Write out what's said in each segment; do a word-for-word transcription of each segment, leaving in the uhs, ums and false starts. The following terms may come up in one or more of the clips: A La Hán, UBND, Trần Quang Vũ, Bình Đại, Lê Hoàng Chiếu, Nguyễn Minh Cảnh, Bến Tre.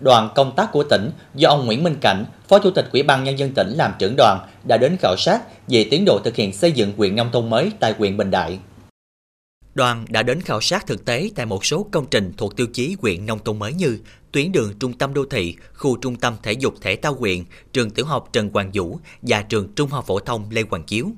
đoàn công tác của tỉnh do ông Nguyễn Minh Cảnh, Phó Chủ tịch Ủy ban Nhân dân tỉnh làm trưởng đoàn đã đến khảo sát về tiến độ thực hiện xây dựng huyện nông thôn mới tại huyện Bình Đại. Đoàn đã đến khảo sát thực tế tại một số công trình thuộc tiêu chí huyện nông thôn mới như tuyến đường trung tâm đô thị, khu trung tâm thể dục thể thao huyện, trường tiểu học Trần Quang Vũ và trường trung học phổ thông Lê Hoàng Chiếu.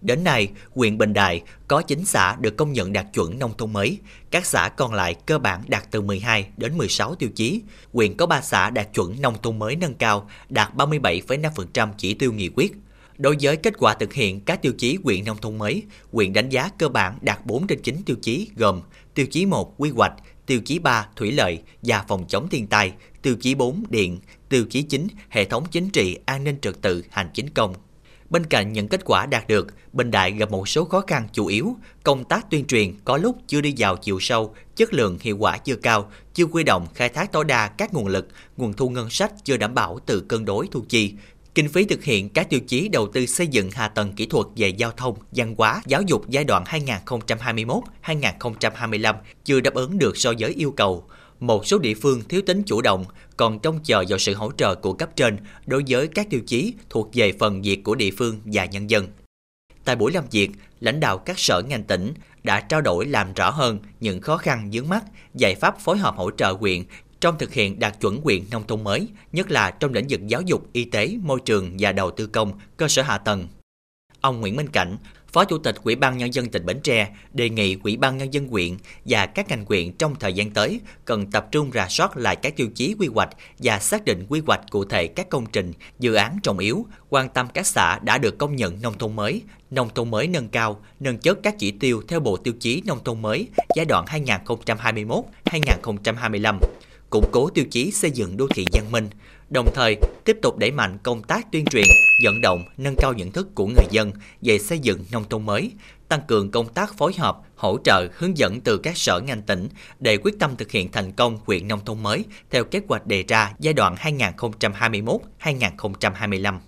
Đến nay, huyện Bình Đại có chín xã được công nhận đạt chuẩn nông thôn mới, các xã còn lại cơ bản đạt từ mười hai đến mười sáu tiêu chí. Huyện có ba xã đạt chuẩn nông thôn mới nâng cao, đạt ba mươi bảy phẩy năm phần trăm chỉ tiêu nghị quyết. Đối với kết quả thực hiện các tiêu chí huyện nông thôn mới, huyện đánh giá cơ bản đạt bốn trên chín tiêu chí gồm tiêu chí một quy hoạch, tiêu chí ba thủy lợi và phòng chống thiên tai, tiêu chí bốn điện, tiêu chí chín hệ thống chính trị, an ninh trật tự, hành chính công. Bên cạnh những kết quả đạt được, Bình Đại gặp một số khó khăn chủ yếu, công tác tuyên truyền có lúc chưa đi vào chiều sâu, chất lượng hiệu quả chưa cao, chưa quy động khai thác tối đa các nguồn lực, nguồn thu ngân sách chưa đảm bảo từ cân đối thu chi. Kinh phí thực hiện các tiêu chí đầu tư xây dựng hạ tầng kỹ thuật về giao thông, văn hóa, giáo dục giai đoạn hai nghìn không trăm hai mươi mốt đến hai nghìn không trăm hai mươi lăm chưa đáp ứng được so với yêu cầu. Một số địa phương thiếu tính chủ động, còn trông chờ vào sự hỗ trợ của cấp trên đối với các tiêu chí thuộc về phần việc của địa phương và nhân dân. Tại buổi làm việc, lãnh đạo các sở ngành tỉnh đã trao đổi làm rõ hơn những khó khăn vướng mắc, giải pháp phối hợp hỗ trợ huyện trong thực hiện đạt chuẩn huyện nông thôn mới, nhất là trong lĩnh vực giáo dục, y tế, môi trường và đầu tư công, cơ sở hạ tầng. Ông Nguyễn Minh Cảnh, Phó Chủ tịch Ủy ban Nhân dân tỉnh Bến Tre đề nghị Ủy ban Nhân dân huyện và các ngành huyện trong thời gian tới cần tập trung rà soát lại các tiêu chí quy hoạch và xác định quy hoạch cụ thể các công trình, dự án trọng yếu, quan tâm các xã đã được công nhận nông thôn mới, nông thôn mới nâng cao, nâng chất các chỉ tiêu theo Bộ Tiêu chí Nông thôn mới giai đoạn hai nghìn không trăm hai mươi mốt đến hai nghìn không trăm hai mươi lăm, củng cố tiêu chí xây dựng đô thị văn minh, đồng thời tiếp tục đẩy mạnh công tác tuyên truyền, vận động, nâng cao nhận thức của người dân về xây dựng nông thôn mới, tăng cường công tác phối hợp, hỗ trợ, hướng dẫn từ các sở ngành tỉnh để quyết tâm thực hiện thành công huyện nông thôn mới theo kế hoạch đề ra giai đoạn hai nghìn không trăm hai mươi mốt đến hai nghìn không trăm hai mươi lăm.